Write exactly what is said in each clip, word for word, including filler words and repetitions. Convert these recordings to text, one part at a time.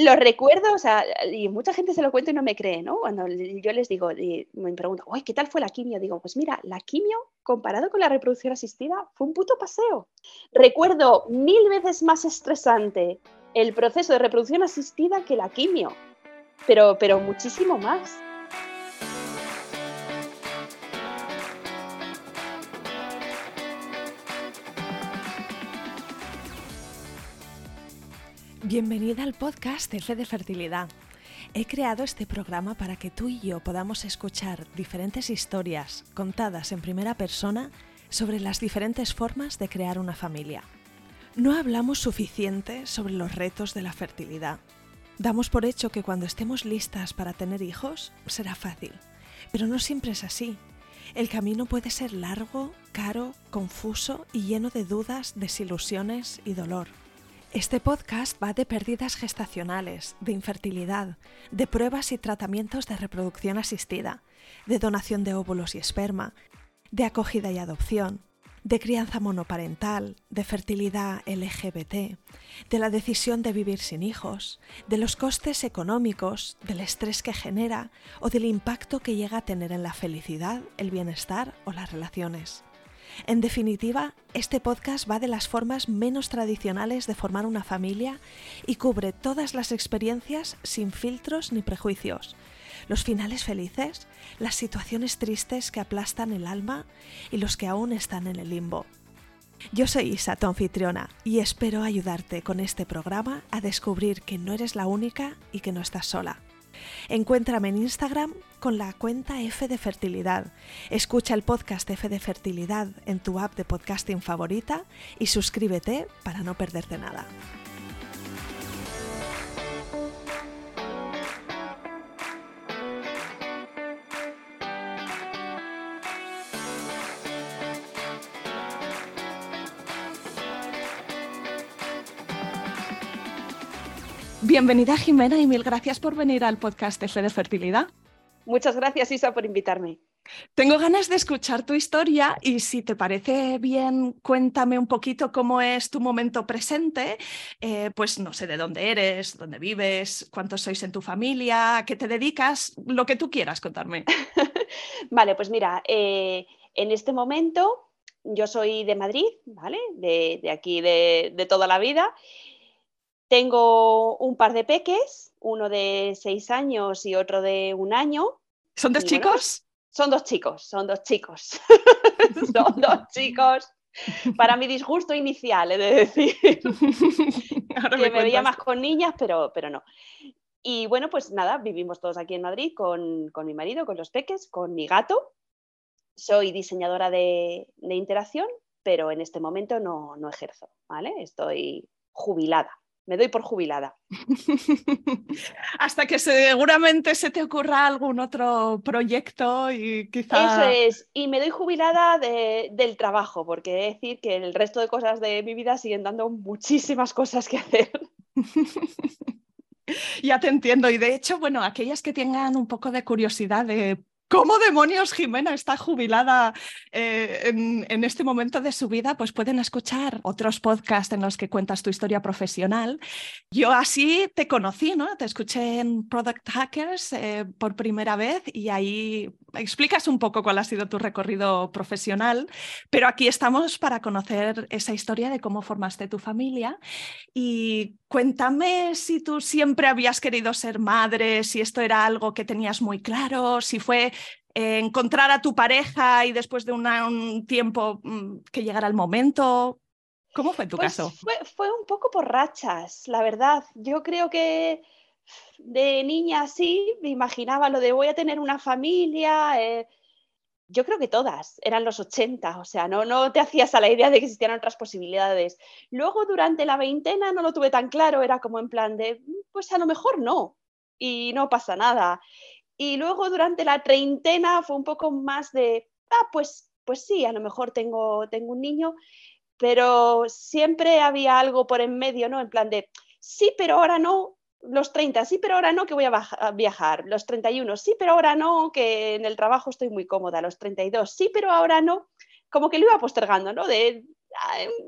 los recuerdo, o sea, y mucha gente se lo cuento y no me cree, ¿no? Cuando yo les digo, y me pregunto, uy, ¿qué tal fue la quimio? Digo, pues mira, la quimio, comparado con la reproducción asistida, fue un puto paseo. Recuerdo mil veces más estresante el proceso de reproducción asistida que la quimio, pero, pero muchísimo más. Bienvenida al podcast de FeDe Fertilidad. He creado este programa para que tú y yo podamos escuchar diferentes historias contadas en primera persona sobre las diferentes formas de crear una familia. No hablamos suficiente sobre los retos de la fertilidad. Damos por hecho que cuando estemos listas para tener hijos será fácil, pero no siempre es así. El camino puede ser largo, caro, confuso y lleno de dudas, desilusiones y dolor. Este podcast va de pérdidas gestacionales, de infertilidad, de pruebas y tratamientos de reproducción asistida, de donación de óvulos y esperma, de acogida y adopción, de crianza monoparental, de fertilidad L G B T, de la decisión de vivir sin hijos, de los costes económicos, del estrés que genera o del impacto que llega a tener en la felicidad, el bienestar o las relaciones. En definitiva, este podcast va de las formas menos tradicionales de formar una familia y cubre todas las experiencias sin filtros ni prejuicios, los finales felices, las situaciones tristes que aplastan el alma y los que aún están en el limbo. Yo soy Isa, tu anfitriona, y espero ayudarte con este programa a descubrir que no eres la única y que no estás sola. Encuéntrame en Instagram con la cuenta FeDe Fertilidad. Escucha el podcast FeDe Fertilidad en tu app de podcasting favorita y suscríbete para no perderte nada. Bienvenida Jimena y mil gracias por venir al podcast de FeDe Fertilidad. Muchas gracias Isa por invitarme. Tengo ganas de escuchar tu historia y si te parece bien, cuéntame un poquito cómo es tu momento presente, eh, pues no sé de dónde eres, dónde vives, cuántos sois en tu familia, a qué te dedicas, lo que tú quieras contarme. Vale, pues mira, eh, en este momento yo soy de Madrid, ¿vale? De, de aquí de, de toda la vida. Tengo un par de peques, uno de seis años y otro de un año. ¿Son dos bueno, chicos? Son dos chicos, son dos chicos. son dos chicos. Para mi disgusto inicial, he de decir. Ahora que me, me veía más con niñas, pero, pero no. Y bueno, pues nada, vivimos todos aquí en Madrid con, con mi marido, con los peques, con mi gato. Soy diseñadora de, de interacción, pero en este momento no, no ejerzo, ¿vale? Estoy jubilada. Me doy por jubilada. Hasta que seguramente se te ocurra algún otro proyecto y quizá... Eso es, y me doy jubilada de, del trabajo, porque he de decir que el resto de cosas de mi vida siguen dando muchísimas cosas que hacer. Ya te entiendo, y de hecho, bueno, aquellas que tengan un poco de curiosidad de... ¿Cómo demonios Jimena está jubilada eh, en, en este momento de su vida? Pues pueden escuchar otros podcasts en los que cuentas tu historia profesional. Yo así te conocí, ¿no? Te escuché en Product Hackers eh, por primera vez y ahí explicas un poco cuál ha sido tu recorrido profesional, pero aquí estamos para conocer esa historia de cómo formaste tu familia. Y cuéntame si tú siempre habías querido ser madre, si esto era algo que tenías muy claro, si fue... Eh, encontrar a tu pareja y después de una, un tiempo mmm, que llegara el momento. ¿Cómo fue tu pues caso? Fue, fue un poco por rachas, la verdad. Yo creo que de niña sí me imaginaba lo de voy a tener una familia. Eh, yo creo que todas, eran los ochenta, o sea, no, no te hacías a la idea de que existían otras posibilidades. Luego durante la veintena no lo tuve tan claro, era como en plan de, pues a lo mejor no, y no pasa nada. Y luego durante la treintena fue un poco más de, ah, pues, pues sí, a lo mejor tengo, tengo un niño, pero siempre había algo por en medio, ¿no? En plan de, sí, pero ahora no, los treinta, sí, pero ahora no, que voy a viajar, los treinta y uno, sí, pero ahora no, que en el trabajo estoy muy cómoda, los treinta y dos, sí, pero ahora no, como que lo iba postergando, ¿no? De,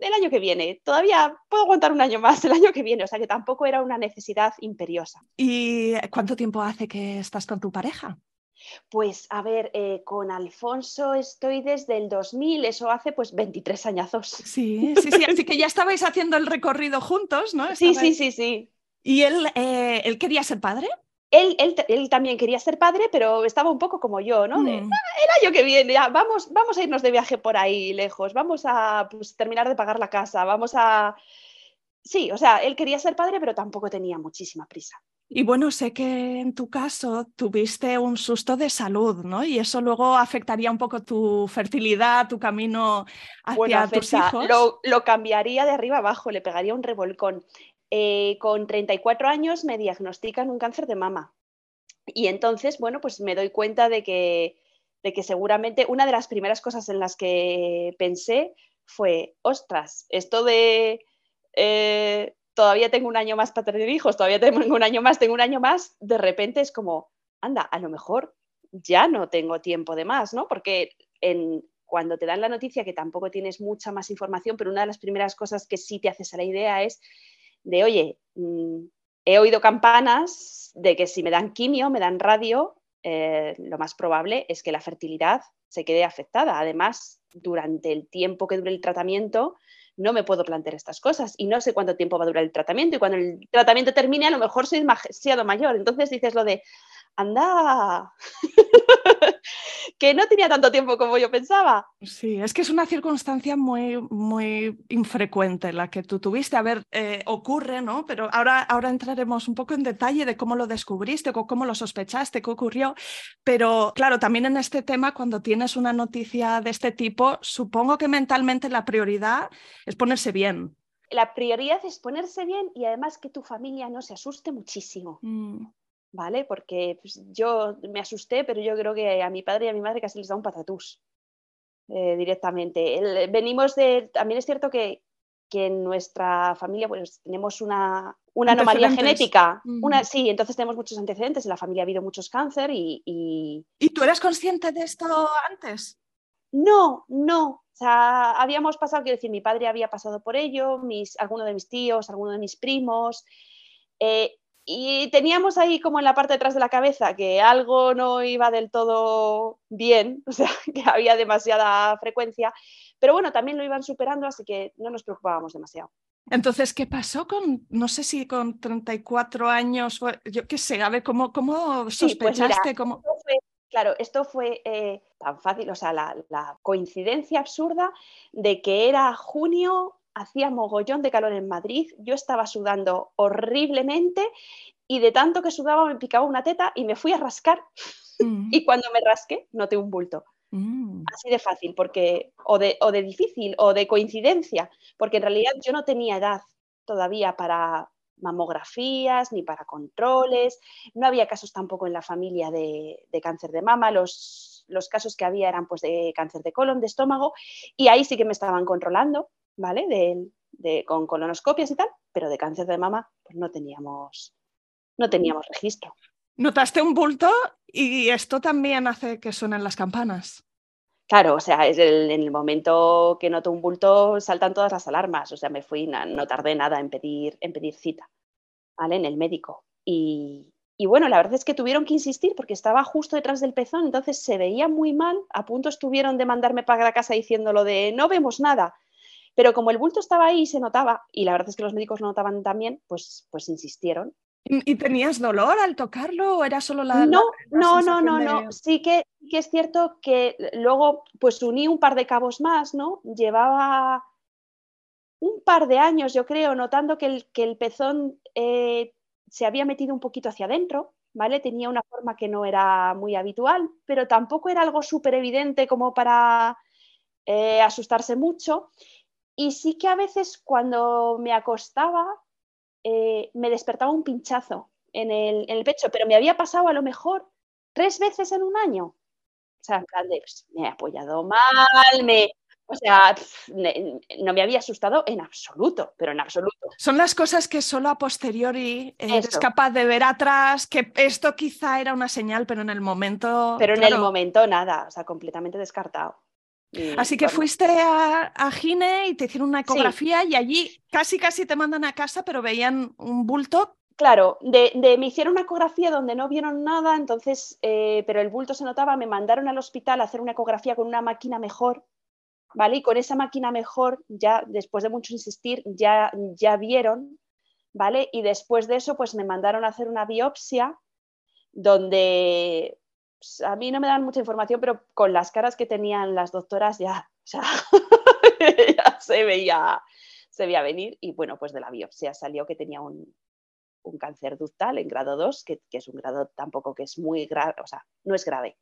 el año que viene, todavía puedo aguantar un año más el año que viene, o sea que tampoco era una necesidad imperiosa. ¿Y cuánto tiempo hace que estás con tu pareja? Pues a ver, eh, con Alfonso estoy desde el dos mil, eso hace pues veintitrés añazos. Sí, sí, sí, así que ya estabais haciendo el recorrido juntos, ¿no? Estabais... Sí, sí, sí, sí. ¿Y él, eh, él quería ser padre? Él, él, él también quería ser padre, pero estaba un poco como yo, ¿no? De, mm. El año que viene, ya, vamos, vamos a irnos de viaje por ahí lejos, vamos a pues, terminar de pagar la casa, vamos a... Sí, o sea, él quería ser padre, pero tampoco tenía muchísima prisa. Y bueno, sé que en tu caso tuviste un susto de salud, ¿no? Y eso luego afectaría un poco tu fertilidad, tu camino hacia bueno, afecta, tus hijos. Lo, lo cambiaría de arriba abajo, le pegaría un revolcón. Eh, con treinta y cuatro años me diagnostican un cáncer de mama y entonces, bueno, pues me doy cuenta de que, de que seguramente una de las primeras cosas en las que pensé fue, ostras, esto de eh, todavía tengo un año más para tener hijos, todavía tengo un año más, tengo un año más, de repente es como, anda, a lo mejor ya no tengo tiempo de más, ¿no? Porque en... cuando te dan la noticia que tampoco tienes mucha más información, pero una de las primeras cosas que sí te haces a la idea es de, oye, mm, he oído campanas de que si me dan quimio, me dan radio, eh, lo más probable es que la fertilidad se quede afectada. Además, durante el tiempo que dure el tratamiento, no me puedo plantear estas cosas y no sé cuánto tiempo va a durar el tratamiento. Y cuando el tratamiento termine, a lo mejor soy demasiado mayor. Entonces dices lo de, anda, que no tenía tanto tiempo como yo pensaba. Sí, es que es una circunstancia muy, muy infrecuente la que tú tuviste. A ver, eh, ocurre, ¿no? Pero ahora, ahora entraremos un poco en detalle de cómo lo descubriste, cómo lo sospechaste, qué ocurrió. Pero claro, también en este tema, cuando tienes una noticia de este tipo, supongo que mentalmente la prioridad es ponerse bien. La prioridad es ponerse bien y además que tu familia no se asuste muchísimo. Mm. ¿Vale? Porque pues, yo me asusté, pero yo creo que a mi padre y a mi madre casi les da un patatús eh, directamente. El, venimos de... También es cierto que, que en nuestra familia pues, tenemos una, una anomalía genética. Mm. Una, sí, entonces tenemos muchos antecedentes. En la familia ha habido muchos cáncer y... ¿Y, ¿Y tú eras consciente de esto antes? No, no. O sea, habíamos pasado, quiero decir, mi padre había pasado por ello, mis, alguno de mis tíos, alguno de mis primos... Eh, Y teníamos ahí como en la parte de atrás de la cabeza que algo no iba del todo bien, o sea, que había demasiada frecuencia, pero bueno, también lo iban superando, así que no nos preocupábamos demasiado. Entonces, ¿qué pasó con, no sé si con treinta y cuatro años, yo qué sé, a ver, ¿cómo, cómo sospechaste? Sí, pues mira, cómo... Esto fue, claro, esto fue eh, tan fácil, o sea, la, la coincidencia absurda de que era junio. Hacía mogollón de calor en Madrid, yo estaba sudando horriblemente y de tanto que sudaba me picaba una teta y me fui a rascar mm. y cuando me rasqué noté un bulto. Mm. Así de fácil, porque, o, de, o de difícil o de coincidencia, porque en realidad yo no tenía edad todavía para mamografías ni para controles, no había casos tampoco en la familia de, de cáncer de mama, los, los casos que había eran pues, de cáncer de colon, de estómago y ahí sí que me estaban controlando. ¿Vale? De, de, con colonoscopias y tal, pero de cáncer de mama pues no teníamos, no teníamos registro. Notaste un bulto y esto también hace que suenen las campanas. Claro, o sea, es el, en el momento que noto un bulto saltan todas las alarmas, o sea, me fui, no, no tardé nada en pedir, en pedir cita, ¿vale? En el médico. Y, y bueno, la verdad es que tuvieron que insistir porque estaba justo detrás del pezón, entonces se veía muy mal, a punto estuvieron de mandarme para la casa diciéndolo de no vemos nada. Pero como el bulto estaba ahí y se notaba, y la verdad es que los médicos lo notaban también, pues, pues insistieron. ¿Y tenías dolor al tocarlo o era solo la... No, la, la no, no, no, de... no. Sí que, que es cierto que luego pues uní un par de cabos más, ¿no? Llevaba un par de años, yo creo, notando que el, que el pezón eh, se había metido un poquito hacia adentro, ¿vale? Tenía una forma que no era muy habitual, pero tampoco era algo súper evidente como para eh, asustarse mucho. Y sí que a veces cuando me acostaba eh, me despertaba un pinchazo en el, en el pecho, pero me había pasado a lo mejor tres veces en un año. O sea, en plan de, pues, me he apoyado mal, me... O sea, no me había asustado en absoluto, pero en absoluto. Son las cosas que solo a posteriori eres eso. Capaz de ver atrás, que esto quizá era una señal, pero en el momento... Pero en claro. el momento nada, o sea, completamente descartado. Y, Así que bueno. fuiste a, a Gine y te hicieron una ecografía sí. y allí casi casi te mandan a casa, pero veían un bulto. Claro, de, de, me hicieron una ecografía donde no vieron nada, entonces, eh, pero el bulto se notaba, me mandaron al hospital a hacer una ecografía con una máquina mejor, ¿vale? Y con esa máquina mejor, ya después de mucho insistir, ya, ya vieron, ¿vale? Y después de eso, pues me mandaron a hacer una biopsia donde... A mí no me dan mucha información, pero con las caras que tenían las doctoras ya, o sea, ya se veía, se veía venir. Y bueno, pues de la biopsia salió que tenía un, un cáncer ductal en grado dos, que, que es un grado tampoco que es muy grave, o sea, no es grave.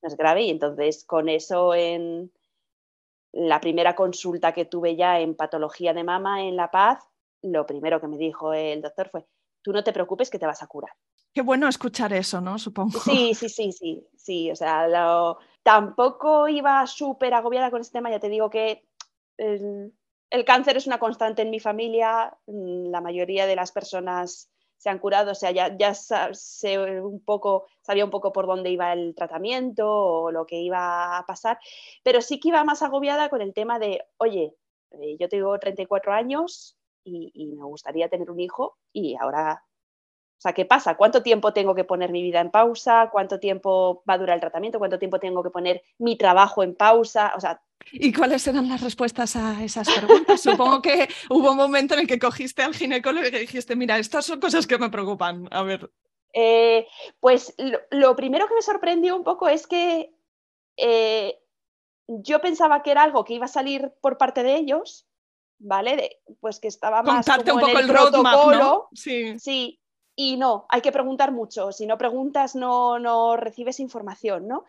No es grave y entonces con eso en la primera consulta que tuve ya en patología de mama en La Paz, lo primero que me dijo el doctor fue, tú no te preocupes que te vas a curar. Qué bueno escuchar eso, ¿no? Supongo. Sí, sí, sí, sí, sí, o sea, lo... tampoco iba súper agobiada con este tema, ya te digo que el, el cáncer es una constante en mi familia, la mayoría de las personas se han curado, o sea, ya, ya se, un poco, sabía un poco por dónde iba el tratamiento o lo que iba a pasar, pero sí que iba más agobiada con el tema de, oye, yo tengo treinta y cuatro años y, y me gustaría tener un hijo y ahora... O sea, ¿qué pasa? ¿Cuánto tiempo tengo que poner mi vida en pausa? ¿Cuánto tiempo va a durar el tratamiento? ¿Cuánto tiempo tengo que poner mi trabajo en pausa? O sea... ¿Y cuáles eran las respuestas a esas preguntas? Supongo que hubo un momento en el que cogiste al ginecólogo y dijiste, mira, estas son cosas que me preocupan. A ver. Eh, pues lo, lo primero que me sorprendió un poco es que eh, yo pensaba que era algo que iba a salir por parte de ellos, ¿vale? De, pues que estaba más Contarte como un poco en el, el roadmap, protocolo. ¿No? Sí. Sí. Y no, hay que preguntar mucho, si no preguntas no, no recibes información, ¿no?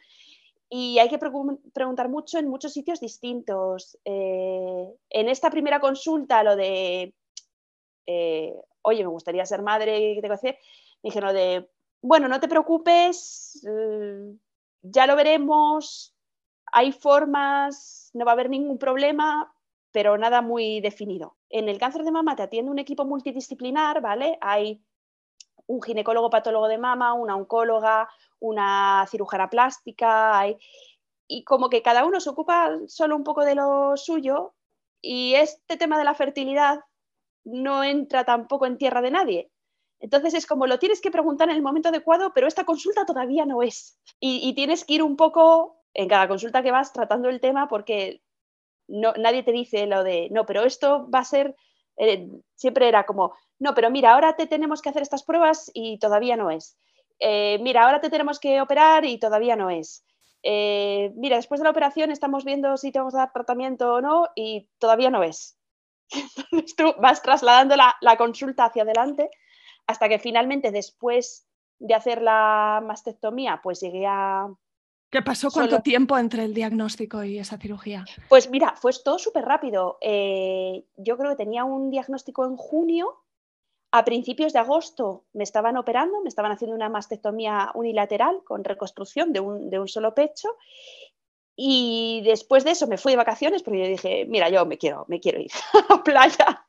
Y hay que pre preguntar mucho en muchos sitios distintos. Eh, en esta primera consulta, lo de, eh, oye, me gustaría ser madre, ¿qué tengo que hacer? Me dijeron lo de, bueno, no te preocupes, eh, ya lo veremos, hay formas, no va a haber ningún problema, pero nada muy definido. En el cáncer de mama te atiende un equipo multidisciplinar, ¿vale? Hay... un ginecólogo patólogo de mama, una oncóloga, una cirujana plástica, y, y como que cada uno se ocupa solo un poco de lo suyo y este tema de la fertilidad no entra tampoco en tierra de nadie. Entonces es como lo tienes que preguntar en el momento adecuado, pero esta consulta todavía no es. Y, y tienes que ir un poco en cada consulta que vas tratando el tema porque no, nadie te dice lo de, no, pero esto va a ser... Eh, siempre era como, no, pero mira, ahora te tenemos que hacer estas pruebas y todavía no es. Eh, mira, ahora te tenemos que operar y todavía no es. Eh, mira, después de la operación estamos viendo si te vamos a dar tratamiento o no y todavía no es. Entonces tú vas trasladando la, la consulta hacia adelante hasta que finalmente después de hacer la mastectomía, pues llegué a... ¿Qué pasó? ¿Cuánto solo... tiempo entre el diagnóstico y esa cirugía? Pues mira, fue todo súper rápido. Eh, yo creo que tenía un diagnóstico en junio. A principios de agosto me estaban operando, me estaban haciendo una mastectomía unilateral con reconstrucción de un, de un solo pecho. Y después de eso me fui de vacaciones porque yo dije, mira, yo me quiero, me quiero ir a la playa.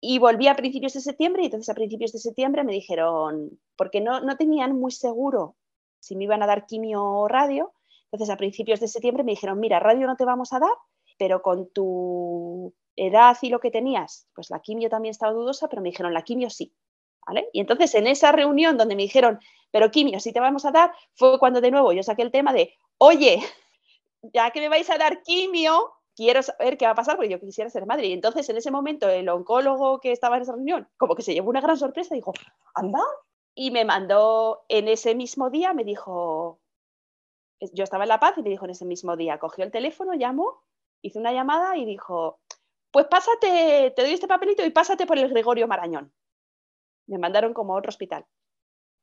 Y volví a principios de septiembre y entonces a principios de septiembre me dijeron, porque no, no tenían muy seguro si me iban a dar quimio o radio, entonces a principios de septiembre me dijeron, mira, radio no te vamos a dar, pero con tu edad y lo que tenías, pues la quimio también estaba dudosa, pero me dijeron, la quimio sí, ¿vale? Y entonces en esa reunión donde me dijeron, pero quimio sí te vamos a dar, fue cuando de nuevo yo saqué el tema de, oye, ya que me vais a dar quimio, quiero saber qué va a pasar porque yo quisiera ser madre. Y entonces en ese momento el oncólogo que estaba en esa reunión, como que se llevó una gran sorpresa, dijo, anda. Y me mandó en ese mismo día, me dijo, yo estaba en La Paz y me dijo en ese mismo día, cogió el teléfono, llamó, hizo una llamada y dijo, pues pásate, te doy este papelito y pásate por el Gregorio Marañón. Me mandaron como a otro hospital,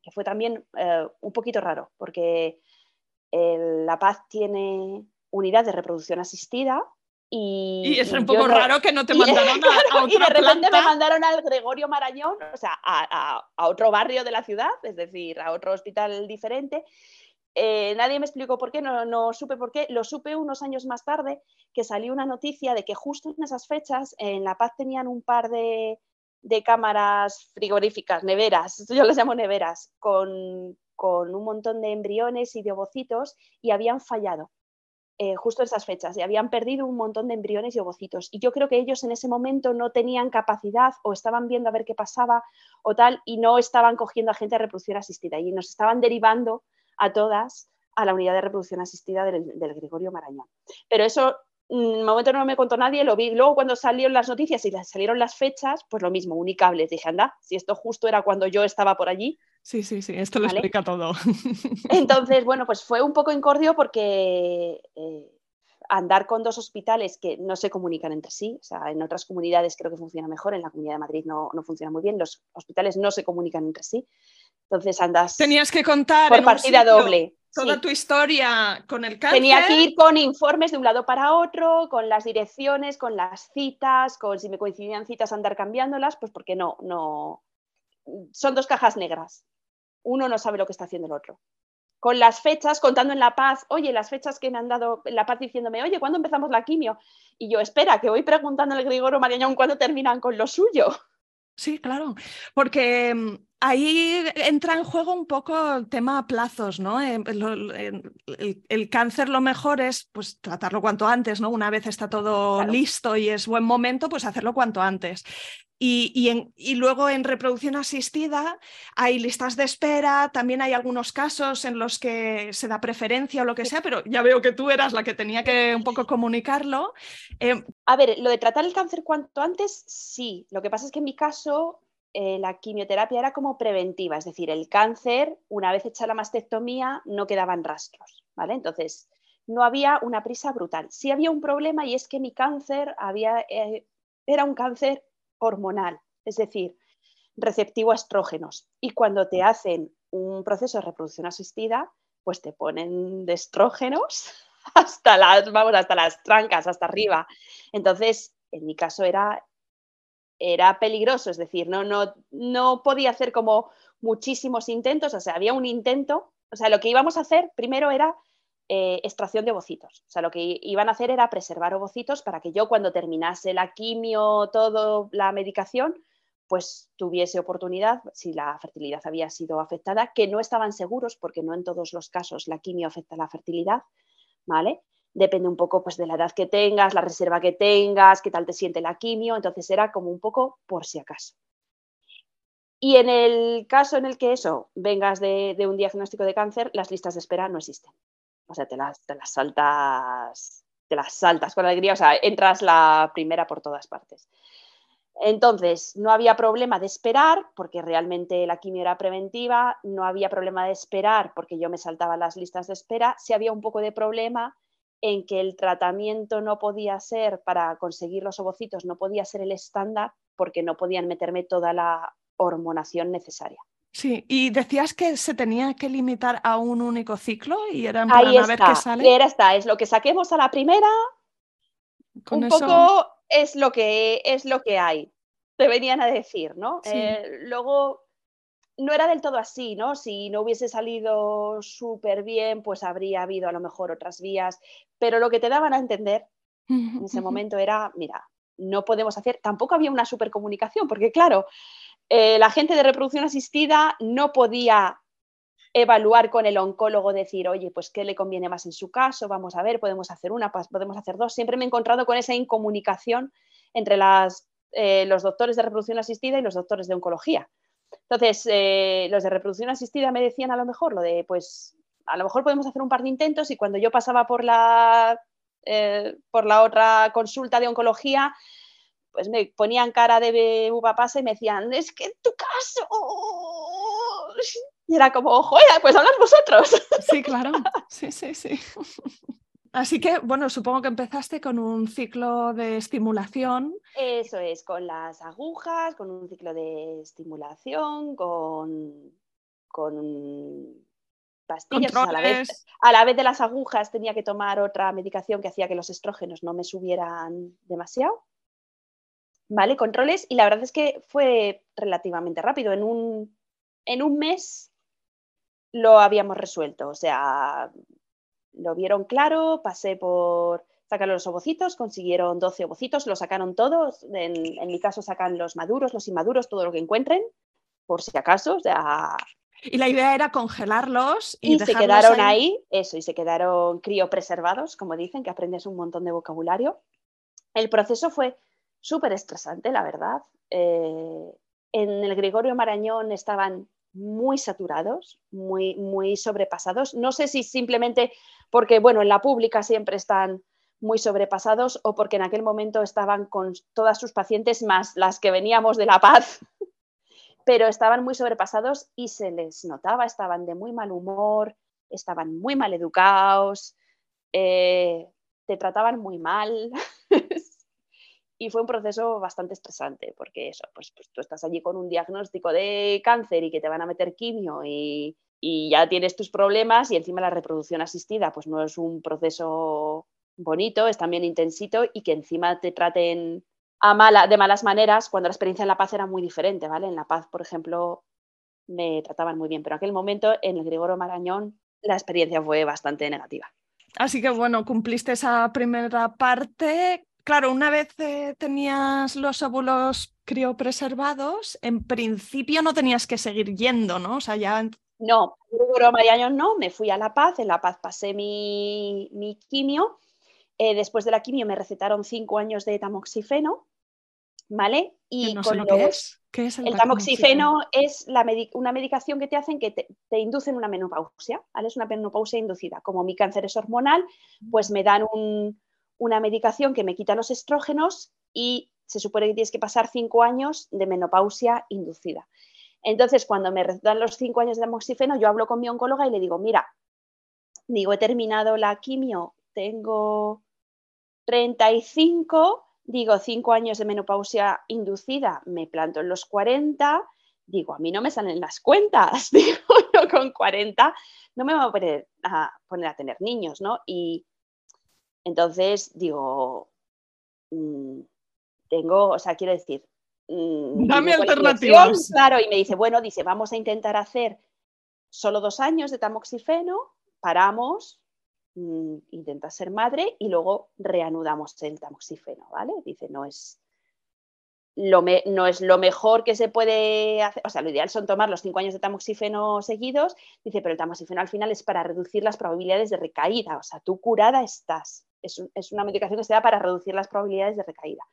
que fue también eh, un poquito raro, porque el La Paz tiene unidad de reproducción asistida. Y, y es un poco no, raro que no te mandaron y, a, claro, a otra y de repente planta. Me mandaron al Gregorio Marañón, o sea, a, a, a otro barrio de la ciudad, es decir, a otro hospital diferente. Eh, nadie me explicó por qué, no, no supe por qué. Lo supe unos años más tarde que salió una noticia de que justo en esas fechas en La Paz tenían un par de, de cámaras frigoríficas, neveras, yo las llamo neveras, con, con un montón de embriones y de ovocitos y habían fallado. eh, justo esas fechas y habían perdido un montón de embriones y ovocitos. Y yo creo que ellos en ese momento no tenían capacidad o estaban viendo a ver qué pasaba o tal y no estaban cogiendo a gente a reproducción asistida y nos estaban derivando a todas a la unidad de reproducción asistida del, del Gregorio Marañón. Pero eso en el momento no me contó nadie, lo vi. Luego cuando salieron las noticias y salieron las fechas, pues lo mismo, unicables. Dije, anda, si esto justo era cuando yo estaba por allí. Sí, sí, sí, esto lo ¿vale? explica todo. Entonces, bueno, pues fue un poco incordio porque eh, andar con dos hospitales que no se comunican entre sí, o sea, en otras comunidades creo que funciona mejor, en la Comunidad de Madrid no, no funciona muy bien, los hospitales no se comunican entre sí. Entonces andas... Tenías que contar por partida doble. Toda sí. tu historia con el cáncer. Tenía que ir con informes de un lado para otro, con las direcciones, con las citas, con si me coincidían citas andar cambiándolas, pues porque no, no... Son dos cajas negras. Uno no sabe lo que está haciendo el otro. Con las fechas, contando en La Paz, oye, las fechas que me han dado en La Paz diciéndome, oye, ¿cuándo empezamos la quimio? Y yo, espera, que voy preguntando al Gregorio Marañón cuándo terminan con lo suyo. Sí, claro, porque ahí entra en juego un poco el tema plazos, ¿no? El, el, el cáncer lo mejor es pues, tratarlo cuanto antes, ¿no? Una vez está todo claro. listo y es buen momento, pues hacerlo cuanto antes. Y, y, en, y luego en reproducción asistida hay listas de espera, también hay algunos casos en los que se da preferencia o lo que sea, pero ya veo que tú eras la que tenía que un poco comunicarlo. Eh... A ver, lo de tratar el cáncer cuanto antes, sí. Lo que pasa es que en mi caso... Eh, la quimioterapia era como preventiva, es decir, el cáncer, una vez hecha la mastectomía, no quedaban rastros, ¿vale? Entonces, no había una prisa brutal. Sí había un problema y es que mi cáncer había, eh, era un cáncer hormonal, es decir, receptivo a estrógenos. Y cuando te hacen un proceso de reproducción asistida, pues te ponen de estrógenos hasta las, vamos, hasta las trancas, hasta arriba. Entonces, en mi caso era... era peligroso, es decir, no, no, no podía hacer como muchísimos intentos, o sea, había un intento, o sea, lo que íbamos a hacer primero era eh, extracción de ovocitos, o sea, lo que iban a hacer era preservar ovocitos para que yo cuando terminase la quimio, toda la medicación, pues tuviese oportunidad, si la fertilidad había sido afectada, que no estaban seguros, porque no en todos los casos la quimio afecta la fertilidad, ¿vale? Depende un poco pues, de la edad que tengas, la reserva que tengas, qué tal te siente la quimio, entonces era como un poco por si acaso. Y en el caso en el que eso, vengas de, de un diagnóstico de cáncer, las listas de espera no existen. O sea, te las, te las saltas, te las saltas con alegría, o sea, entras la primera por todas partes. Entonces, no había problema de esperar, porque realmente la quimio era preventiva, no había problema de esperar, porque yo me saltaba las listas de espera, sí había un poco de problema en que el tratamiento no podía ser, para conseguir los ovocitos, no podía ser el estándar porque no podían meterme toda la hormonación necesaria. Sí, y decías que se tenía que limitar a un único ciclo y era en plan ahí a está, ver qué sale. Era está, es lo que saquemos a la primera, Con un eso... poco es lo, que, es lo que hay, te venían a decir, ¿no? Sí. Eh, luego... No era del todo así, ¿no? Si no hubiese salido súper bien, pues habría habido a lo mejor otras vías. Pero lo que te daban a entender en ese momento era, mira, no podemos hacer... Tampoco había una supercomunicación, porque claro, eh, la gente de reproducción asistida no podía evaluar con el oncólogo, decir, oye, pues qué le conviene más en su caso, vamos a ver, podemos hacer una, podemos hacer dos. Siempre me he encontrado con esa incomunicación entre las, eh, los doctores de reproducción asistida y los doctores de oncología. Entonces, eh, los de reproducción asistida me decían a lo mejor lo de, pues, a lo mejor podemos hacer un par de intentos y cuando yo pasaba por la, eh, por la otra consulta de oncología, pues me ponían cara de uva pasa y me decían, es que en tu caso... Y era como, ojo, pues hablad vosotros. Sí, claro. Sí, sí, sí. Así que, bueno, supongo que empezaste con un ciclo de estimulación. Eso es, con las agujas, con un ciclo de estimulación, con, con pastillas. Pues a, la vez, a la vez de las agujas tenía que tomar otra medicación que hacía que los estrógenos no me subieran demasiado. Vale, controles. Y la verdad es que fue relativamente rápido. En un, en un mes lo habíamos resuelto, o sea... Lo vieron claro, pasé por sacar los ovocitos, consiguieron doce ovocitos, los sacaron todos, en, en mi caso sacan los maduros, los inmaduros, todo lo que encuentren, por si acaso, o sea, Y la idea era congelarlos y, y se quedaron ahí. ahí, eso, y se quedaron criopreservados, como dicen, que aprendes un montón de vocabulario. El proceso fue súper estresante, la verdad. Eh, en el Gregorio Marañón estaban muy saturados, muy, muy sobrepasados. No sé si simplemente porque, bueno, en la pública siempre están muy sobrepasados o porque en aquel momento estaban con todas sus pacientes más las que veníamos de La Paz, pero estaban muy sobrepasados y se les notaba, estaban de muy mal humor, estaban muy mal educados, eh, te trataban muy mal. Y fue un proceso bastante estresante porque eso, pues, pues tú estás allí con un diagnóstico de cáncer y que te van a meter quimio y, y ya tienes tus problemas, y encima la reproducción asistida pues no es un proceso bonito, es también intensito, y que encima te traten a mala, de malas maneras, cuando la experiencia en La Paz era muy diferente, ¿vale? En La Paz, por ejemplo, me trataban muy bien, pero en aquel momento, en el Gregorio Marañón, la experiencia fue bastante negativa. Así que bueno, cumpliste esa primera parte. Claro, una vez eh, tenías los óvulos criopreservados, en principio no tenías que seguir yendo, ¿no? O sea, ya... No, Gregorio Marañón no, me fui a La Paz, en La Paz pasé mi, mi quimio. Eh, después de la quimio me recetaron cinco años de tamoxifeno, ¿vale? Y no sé lo que es. ¿Qué es el, el tamoxifeno? tamoxifeno es la medic- una medicación que te hacen que te, te inducen una menopausia, ¿vale? Es una menopausia inducida. Como mi cáncer es hormonal, pues me dan un, una medicación que me quita los estrógenos y se supone que tienes que pasar cinco años de menopausia inducida. Entonces, cuando me recetan los cinco años de tamoxifeno, yo hablo con mi oncóloga y le digo, mira, digo, he terminado la quimio, tengo treinta y cinco, digo, cinco años de menopausia inducida, me planto en los cuarenta, digo, a mí no me salen las cuentas, digo, yo con cuarenta no me voy a poner a, poner a tener niños, ¿no? Y entonces digo, mmm, tengo, o sea, quiero decir... Mmm, dame alternativas. Claro, y me dice, bueno, dice, vamos a intentar hacer solo dos años de tamoxifeno, paramos... intenta ser madre y luego reanudamos el tamoxifeno, ¿vale? Dice, no es, lo me, no es lo mejor que se puede hacer, o sea, lo ideal son tomar los cinco años de tamoxifeno seguidos, dice, pero el tamoxifeno al final es para reducir las probabilidades de recaída, o sea, tú curada estás, es, es una medicación que se da para reducir las probabilidades de recaída.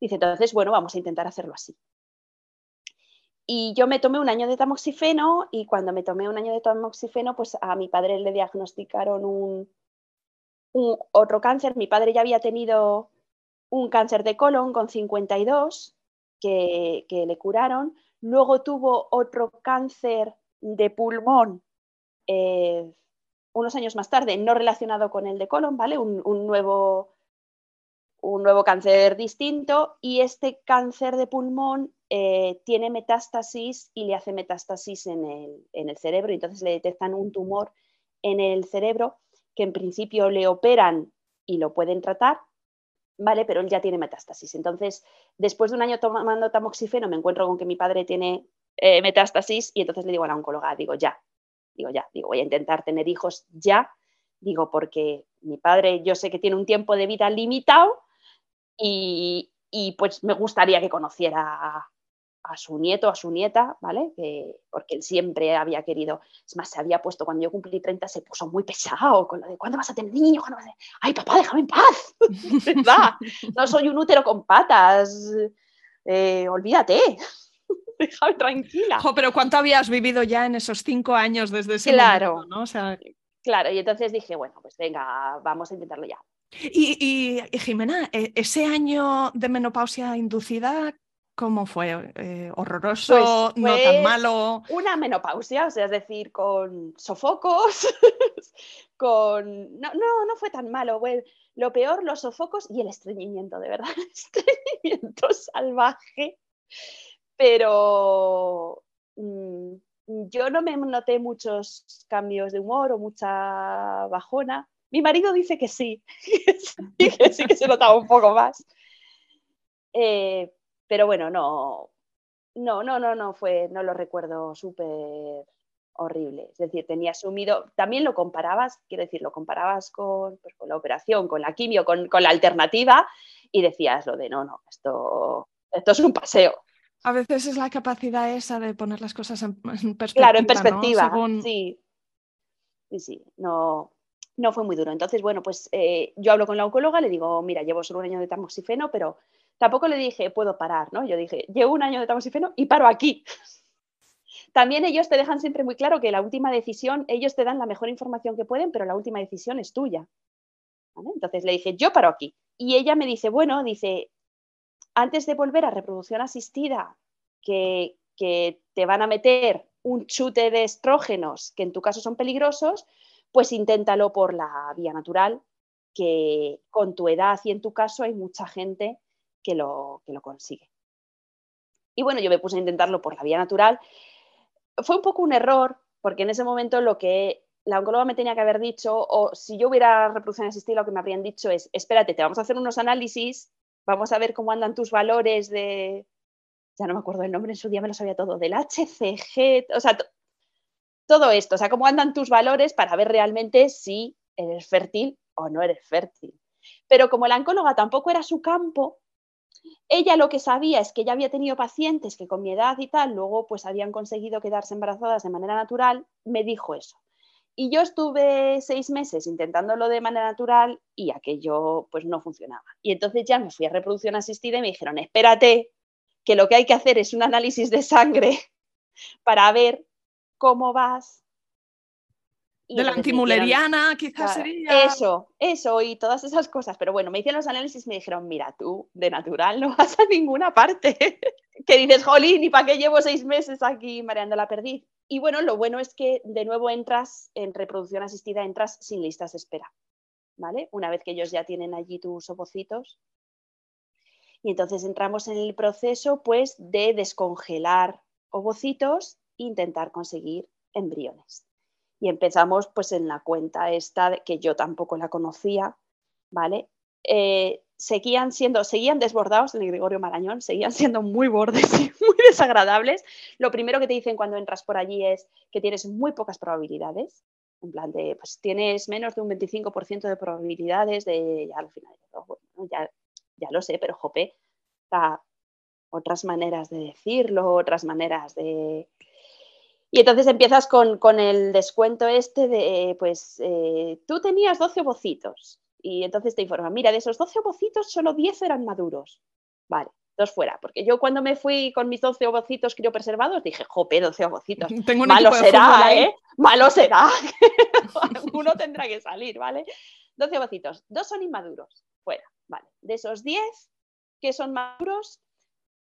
Dice, entonces, bueno, vamos a intentar hacerlo así. Y yo me tomé un año de tamoxifeno y cuando me tomé un año de tamoxifeno, pues a mi padre le diagnosticaron un, un otro cáncer. Mi padre ya había tenido un cáncer de colon con cincuenta y dos que, que le curaron. Luego tuvo otro cáncer de pulmón eh, unos años más tarde, no relacionado con el de colon, ¿vale? Un, un nuevo... un nuevo cáncer distinto, y este cáncer de pulmón eh, tiene metástasis y le hace metástasis en el, en el cerebro, y entonces le detectan un tumor en el cerebro que en principio le operan y lo pueden tratar, ¿vale? Pero él ya tiene metástasis. Entonces, después de un año tomando tamoxifeno, me encuentro con que mi padre tiene eh, metástasis y entonces le digo a la oncóloga, digo ya, digo ya, digo voy a intentar tener hijos ya, digo porque mi padre yo sé que tiene un tiempo de vida limitado. Y, y pues me gustaría que conociera a, a su nieto, a su nieta, ¿vale? Que, porque él siempre había querido, es más, se había puesto, cuando yo cumplí treinta, se puso muy pesado con lo de ¿cuándo vas a tener niño? ¿Cuándo vas a tener? ¡Ay, papá, déjame en paz! ¿Verdad? No soy un útero con patas, eh, olvídate, déjame tranquila. Jo, pero ¿cuánto habías vivido ya en esos cinco años desde ese claro, momento, ¿no? O sea... Claro, y entonces dije, bueno, pues venga, vamos a intentarlo ya. Y, y, y Jimena, ese año de menopausia inducida, ¿cómo fue? Eh, ¿Horroroso? Pues, pues, ¿no tan malo? Una menopausia, o sea, es decir, con sofocos, con... No, no, no fue tan malo. Bueno, lo peor, los sofocos y el estreñimiento, de verdad, el estreñimiento salvaje. Pero mmm, yo no me noté muchos cambios de humor o mucha bajona. Mi marido dice que sí, que sí, que sí que se notaba un poco más. Eh, pero bueno, no, no, no, no, no fue, no lo recuerdo súper horrible. Es decir, tenía asumido, también lo comparabas, quiero decir, lo comparabas con, pues, con la operación, con la quimio, con, con la alternativa, y decías lo de no, no, esto, esto es un paseo. A veces es la capacidad esa de poner las cosas en, en perspectiva. Claro, en perspectiva, ¿no? Según... sí. Sí, sí, no, no fue muy duro. Entonces, bueno, pues eh, yo hablo con la oncóloga, le digo, mira, llevo solo un año de tamoxifeno, pero tampoco le dije, puedo parar, ¿no? Yo dije, llevo un año de tamoxifeno y paro aquí. También ellos te dejan siempre muy claro que la última decisión, ellos te dan la mejor información que pueden, pero la última decisión es tuya. ¿Vale? Entonces le dije, yo paro aquí. Y ella me dice, bueno, dice, antes de volver a reproducción asistida, que, que te van a meter un chute de estrógenos, que en tu caso son peligrosos, pues inténtalo por la vía natural, que con tu edad y en tu caso hay mucha gente que lo, que lo consigue. Y bueno, yo me puse a intentarlo por la vía natural. Fue un poco un error, porque en ese momento lo que la oncóloga me tenía que haber dicho, o si yo hubiera reproducción asistida, lo que me habrían dicho es, espérate, te vamos a hacer unos análisis, vamos a ver cómo andan tus valores de... ya no me acuerdo el nombre, en su día me lo sabía todo, del H C G, o sea, todo esto, o sea, cómo andan tus valores para ver realmente si eres fértil o no eres fértil. Pero como la oncóloga tampoco era su campo, ella lo que sabía es que ya había tenido pacientes que con mi edad y tal, luego pues habían conseguido quedarse embarazadas de manera natural, me dijo eso. Y yo estuve seis meses intentándolo de manera natural y aquello pues no funcionaba. Y entonces ya me fui a reproducción asistida y me dijeron, espérate, que lo que hay que hacer es un análisis de sangre para ver cómo vas. Y de la antimuleriana, quizás claro, sería. Eso, eso y todas esas cosas. Pero bueno, me hicieron los análisis y me dijeron, mira, tú de natural no vas a ninguna parte. Que dices, jolín, ¿y para qué llevo seis meses aquí mareando la perdiz? Y bueno, lo bueno es que de nuevo entras en reproducción asistida, entras sin listas de espera, ¿vale? Una vez que ellos ya tienen allí tus ovocitos. Y entonces entramos en el proceso pues de descongelar ovocitos e intentar conseguir embriones. Y empezamos pues en la cuenta esta, que yo tampoco la conocía, ¿vale? Eh, seguían siendo, seguían desbordados en el Gregorio Marañón, seguían siendo muy bordes y muy desagradables. Lo primero que te dicen cuando entras por allí es que tienes muy pocas probabilidades, en plan de, pues tienes menos de un veinticinco por ciento de probabilidades de, ya al final, bueno, ya, ya lo sé, pero jope, está otras maneras de decirlo, otras maneras de... Y entonces empiezas con, con el descuento este de, pues, eh, tú tenías doce ovocitos. Y entonces te informan, mira, de esos doce ovocitos solo diez eran maduros. Vale, dos fuera. Porque yo cuando me fui con mis doce ovocitos criopreservados, dije, jope, doce ovocitos. Tengo un malo será, ¿eh? Malo será. Alguno tendrá que salir, ¿vale? doce ovocitos. Dos son inmaduros. Fuera, vale. De esos diez que son maduros,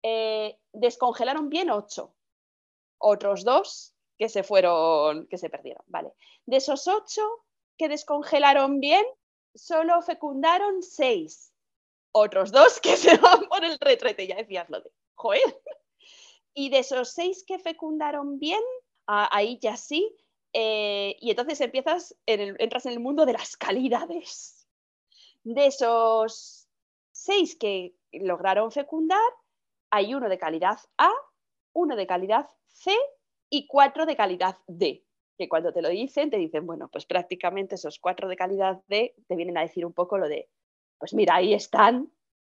eh, descongelaron bien ocho. Otros dos que se fueron, que se perdieron, ¿vale? De esos ocho que descongelaron bien, solo fecundaron seis. Otros dos que se van por el retrete, ya decías lo de, joder. Y de esos seis que fecundaron bien, ahí ya sí, eh, y entonces empiezas, en el, entras en el mundo de las calidades. De esos seis que lograron fecundar, hay uno de calidad A, uno de calidad C y cuatro de calidad D. Que cuando te lo dicen, te dicen, bueno, pues prácticamente esos cuatro de calidad D te vienen a decir un poco lo de, pues mira, ahí están,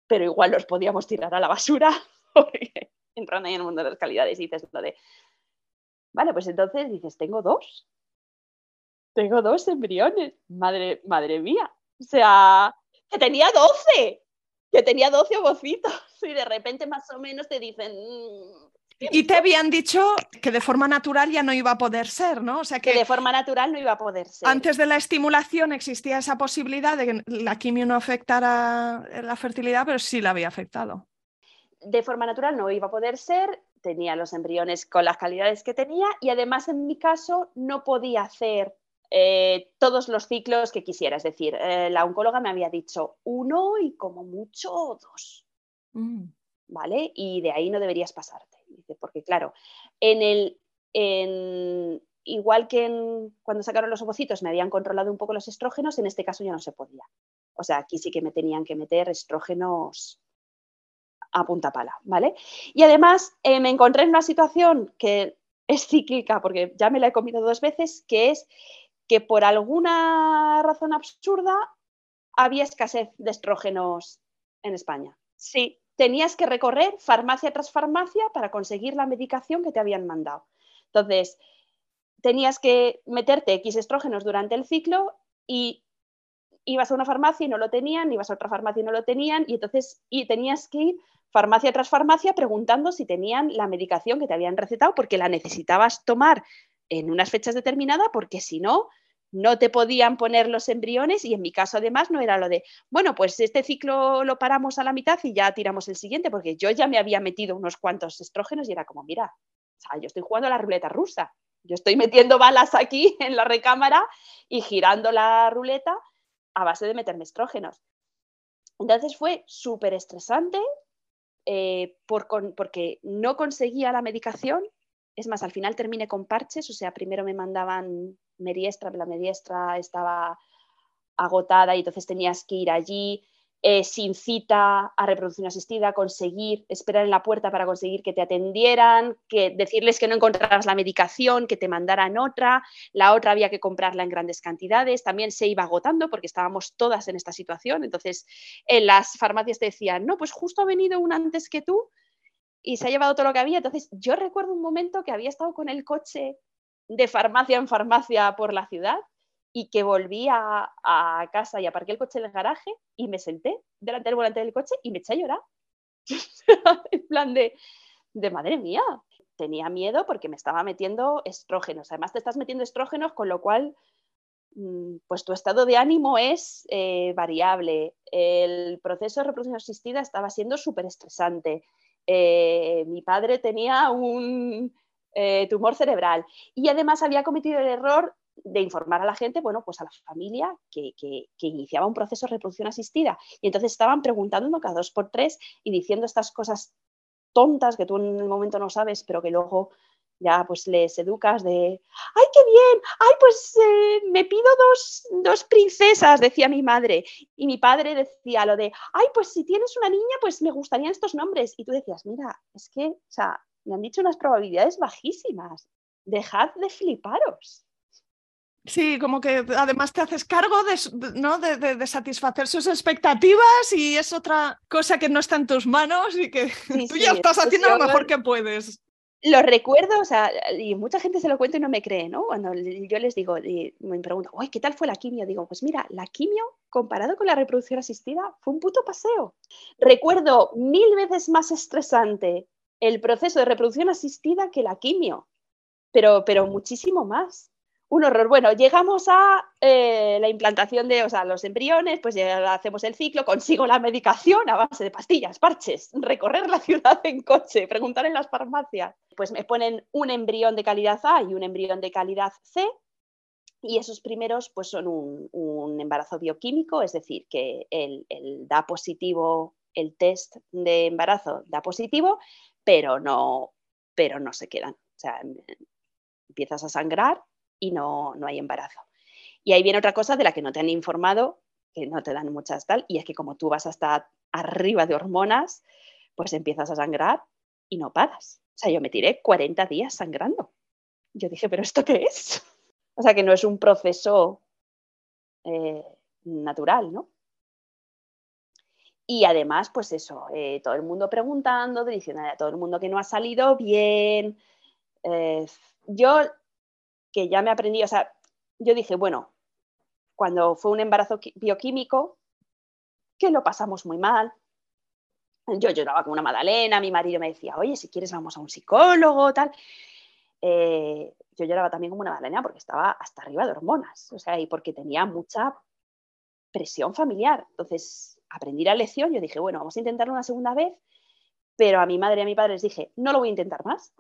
pero igual los podíamos tirar a la basura, porque entran ahí en el mundo de las calidades y dices lo de, vale, pues entonces dices, tengo dos, tengo dos embriones, madre, madre mía, o sea, que tenía doce, que tenía doce ovocitos, y de repente más o menos te dicen... Mmm, y te habían dicho que de forma natural ya no iba a poder ser, ¿no? O sea que, que de forma natural no iba a poder ser. Antes de la estimulación existía esa posibilidad de que la quimio no afectara la fertilidad, pero sí la había afectado. De forma natural no iba a poder ser, tenía los embriones con las calidades que tenía y además en mi caso no podía hacer eh, todos los ciclos que quisiera. Es decir, eh, la oncóloga me había dicho uno y como mucho dos, mm. ¿Vale? Y de ahí no deberías pasarte. Porque claro, en el, en, igual que en, cuando sacaron los ovocitos me habían controlado un poco los estrógenos, en este caso ya no se podía. O sea, aquí sí que me tenían que meter estrógenos a punta pala, ¿vale? Y además eh, me encontré en una situación que es cíclica, porque ya me la he comido dos veces, que es que por alguna razón absurda había escasez de estrógenos en España. Sí. tenías que recorrer farmacia tras farmacia para conseguir la medicación que te habían mandado. Entonces, tenías que meterte X estrógenos durante el ciclo y ibas a una farmacia y no lo tenían, ibas a otra farmacia y no lo tenían, y entonces y tenías que ir farmacia tras farmacia preguntando si tenían la medicación que te habían recetado, porque la necesitabas tomar en unas fechas determinadas, porque si no, no te podían poner los embriones. Y en mi caso además no era lo de, bueno, pues este ciclo lo paramos a la mitad y ya tiramos el siguiente, porque yo ya me había metido unos cuantos estrógenos y era como, mira, o sea, yo estoy jugando a la ruleta rusa, yo estoy metiendo balas aquí en la recámara y girando la ruleta a base de meterme estrógenos. Entonces fue súper estresante eh, por con, porque no conseguía la medicación. Es más, al final terminé con parches, o sea, primero me mandaban mediestra, la mediestra estaba agotada y entonces tenías que ir allí eh, sin cita a reproducción asistida, conseguir esperar en la puerta para conseguir que te atendieran, que decirles que no encontrabas la medicación, que te mandaran otra, la otra había que comprarla en grandes cantidades, también se iba agotando porque estábamos todas en esta situación. Entonces en las farmacias te decían, no, pues justo ha venido una antes que tú y se ha llevado todo lo que había. Entonces yo recuerdo un momento que había estado con el coche de farmacia en farmacia por la ciudad y que volví a, a casa y aparqué el coche en el garaje y me senté delante del volante del coche y me eché a llorar. En plan de, de madre mía, tenía miedo porque me estaba metiendo estrógenos. Además te estás metiendo estrógenos, con lo cual pues tu estado de ánimo es eh, variable. El proceso de reproducción asistida estaba siendo súper estresante. Eh, mi padre tenía un eh, tumor cerebral y además había cometido el error de informar a la gente, bueno, pues a la familia que, que, que iniciaba un proceso de reproducción asistida, y entonces estaban preguntando cada dos por tres y diciendo estas cosas tontas que tú en el momento no sabes, pero que luego ya pues les educas de ¡ay, qué bien! ¡Ay, pues eh, me pido dos, dos princesas! Decía mi madre. Y mi padre decía lo de ¡ay, pues si tienes una niña, pues me gustarían estos nombres! Y tú decías, mira, es que, o sea, me han dicho unas probabilidades bajísimas. Dejad de fliparos. Sí, como que además te haces cargo de, ¿no? de, de, de satisfacer sus expectativas, y es otra cosa que no está en tus manos y que sí, tú sí, ya estás haciendo lo mejor que puedes. Lo recuerdo, o sea, y mucha gente se lo cuenta y no me cree, ¿no? Cuando yo les digo, y me pregunto, uy, ¿qué tal fue la quimio? Digo, pues mira, la quimio, comparado con la reproducción asistida, fue un puto paseo. Recuerdo mil veces más estresante el proceso de reproducción asistida que la quimio, pero, pero muchísimo más. Un horror. Bueno, llegamos a eh, la implantación de, o sea, los embriones, pues ya hacemos el ciclo, consigo la medicación a base de pastillas, parches, recorrer la ciudad en coche, preguntar en las farmacias. Pues me ponen un embrión de calidad A y un embrión de calidad C, y esos primeros pues son un, un embarazo bioquímico, es decir, que el, el da positivo, el test de embarazo da positivo, pero no, pero no se quedan. O sea, empiezas a sangrar y no, no hay embarazo. Y ahí viene otra cosa de la que no te han informado, que no te dan muchas tal, y es que como tú vas hasta arriba de hormonas, pues empiezas a sangrar y no paras. O sea, yo me tiré cuarenta días sangrando. Yo dije, ¿pero esto qué es? O sea, que no es un proceso eh, natural, ¿no? Y además, pues eso, eh, todo el mundo preguntando, diciendo a todo el mundo que no ha salido bien. Eh, yo... que ya me aprendí, o sea, yo dije, bueno, cuando fue un embarazo bioquímico, que lo pasamos muy mal, yo lloraba como una magdalena, mi marido me decía, oye, si quieres vamos a un psicólogo, tal, eh, yo lloraba también como una magdalena porque estaba hasta arriba de hormonas, o sea, y porque tenía mucha presión familiar. Entonces, aprendí la lección, yo dije, bueno, vamos a intentarlo una segunda vez, pero a mi madre y a mi padre les dije, no lo voy a intentar más.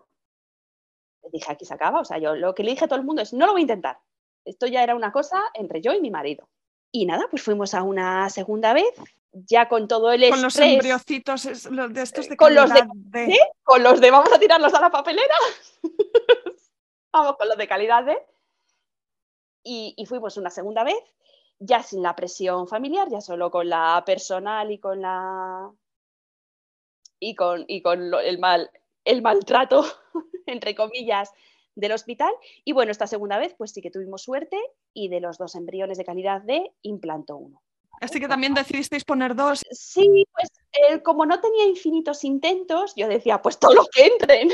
Dije, aquí se acaba, o sea, yo lo que le dije a todo el mundo es, no lo voy a intentar. Esto ya era una cosa entre yo y mi marido. Y nada, pues fuimos a una segunda vez, ya con todo el estrés. Con los embriocitos de estos de con calidad los de, D. ¿Sí? Con los de, vamos a tirarlos a la papelera. Vamos con los de calidad D. Y, y fuimos una segunda vez, ya sin la presión familiar, ya solo con la personal y con la... Y con, y con lo, el mal... el maltrato, entre comillas, del hospital. Y bueno, esta segunda vez pues sí que tuvimos suerte y de los dos embriones de calidad D implantó uno. Así que también decidisteis poner dos. Sí, pues eh, como no tenía infinitos intentos, yo decía, pues todos los que entren.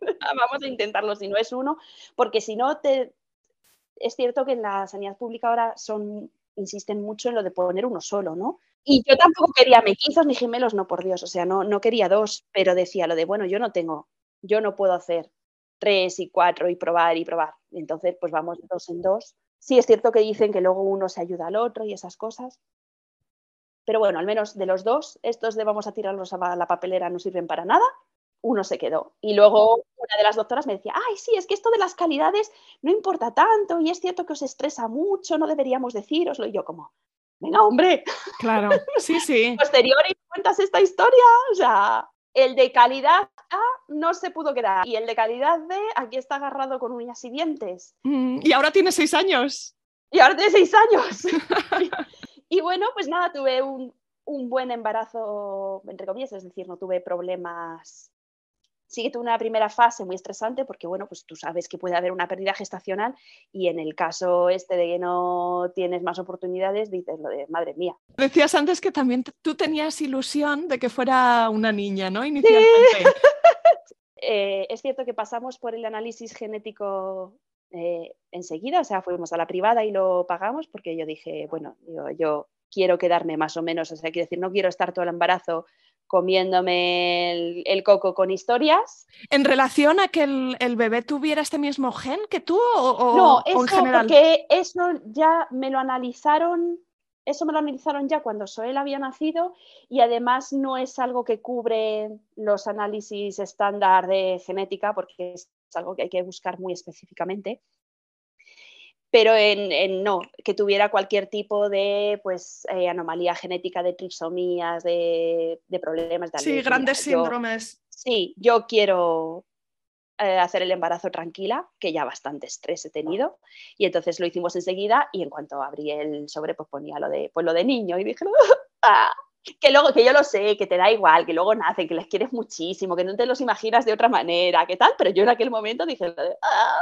Vamos a intentarlo si no es uno, porque si no te... Es cierto que en la sanidad pública ahora son, insisten mucho en lo de poner uno solo, ¿no? Y yo tampoco quería mellizos ni gemelos, no, por Dios, o sea, no, no quería dos, pero decía lo de, bueno, yo no tengo, yo no puedo hacer tres y cuatro y probar y probar. Entonces, pues vamos dos en dos. Sí, es cierto que dicen que luego uno se ayuda al otro y esas cosas, pero bueno, al menos de los dos, estos de vamos a tirarlos a la papelera no sirven para nada. Uno se quedó. Y luego una de las doctoras me decía, ay, sí, es que esto de las calidades no importa tanto y es cierto que os estresa mucho, no deberíamos decíroslo. Y yo como, venga, hombre. Claro, sí, sí. Posterior y cuentas esta historia. O sea, el de calidad A no se pudo quedar. Y el de calidad B aquí está agarrado con uñas y dientes. Mm, y ahora tiene seis años. Y ahora tiene seis años. y, y bueno, pues nada, tuve un, un buen embarazo, entre comillas, es decir, no tuve problemas... Sí que tuve una primera fase muy estresante porque, bueno, pues tú sabes que puede haber una pérdida gestacional y en el caso este de que no tienes más oportunidades, dices lo de madre mía. Decías antes que también tú tenías ilusión de que fuera una niña, ¿no? Inicialmente. Sí. eh, es cierto que pasamos por el análisis genético eh, enseguida, o sea, fuimos a la privada y lo pagamos porque yo dije, bueno, yo, yo quiero quedarme más o menos, o sea, quiero decir, no quiero estar todo el embarazo comiéndome el, el coco con historias. ¿En relación a que el, el bebé tuviera este mismo gen que tú o, o, no, eso, o en general? No, porque eso ya me lo analizaron, eso me lo analizaron ya cuando Xoel había nacido y además no es algo que cubre los análisis estándar de genética porque es algo que hay que buscar muy específicamente. Pero en, en no, que tuviera cualquier tipo de pues eh, anomalía genética, de tripsomías, de, de problemas de alergia. Sí, grandes yo, síndromes. Sí, yo quiero eh, hacer el embarazo tranquila, que ya bastante estrés he tenido, y entonces lo hicimos enseguida, y en cuanto abrí el sobre, pues ponía lo de, pues, lo de niño, y dije, ¡ah! Que luego, que yo lo sé, que te da igual, que luego nacen, que les quieres muchísimo, que no te los imaginas de otra manera, que tal, pero yo en aquel momento dije, ¡ah!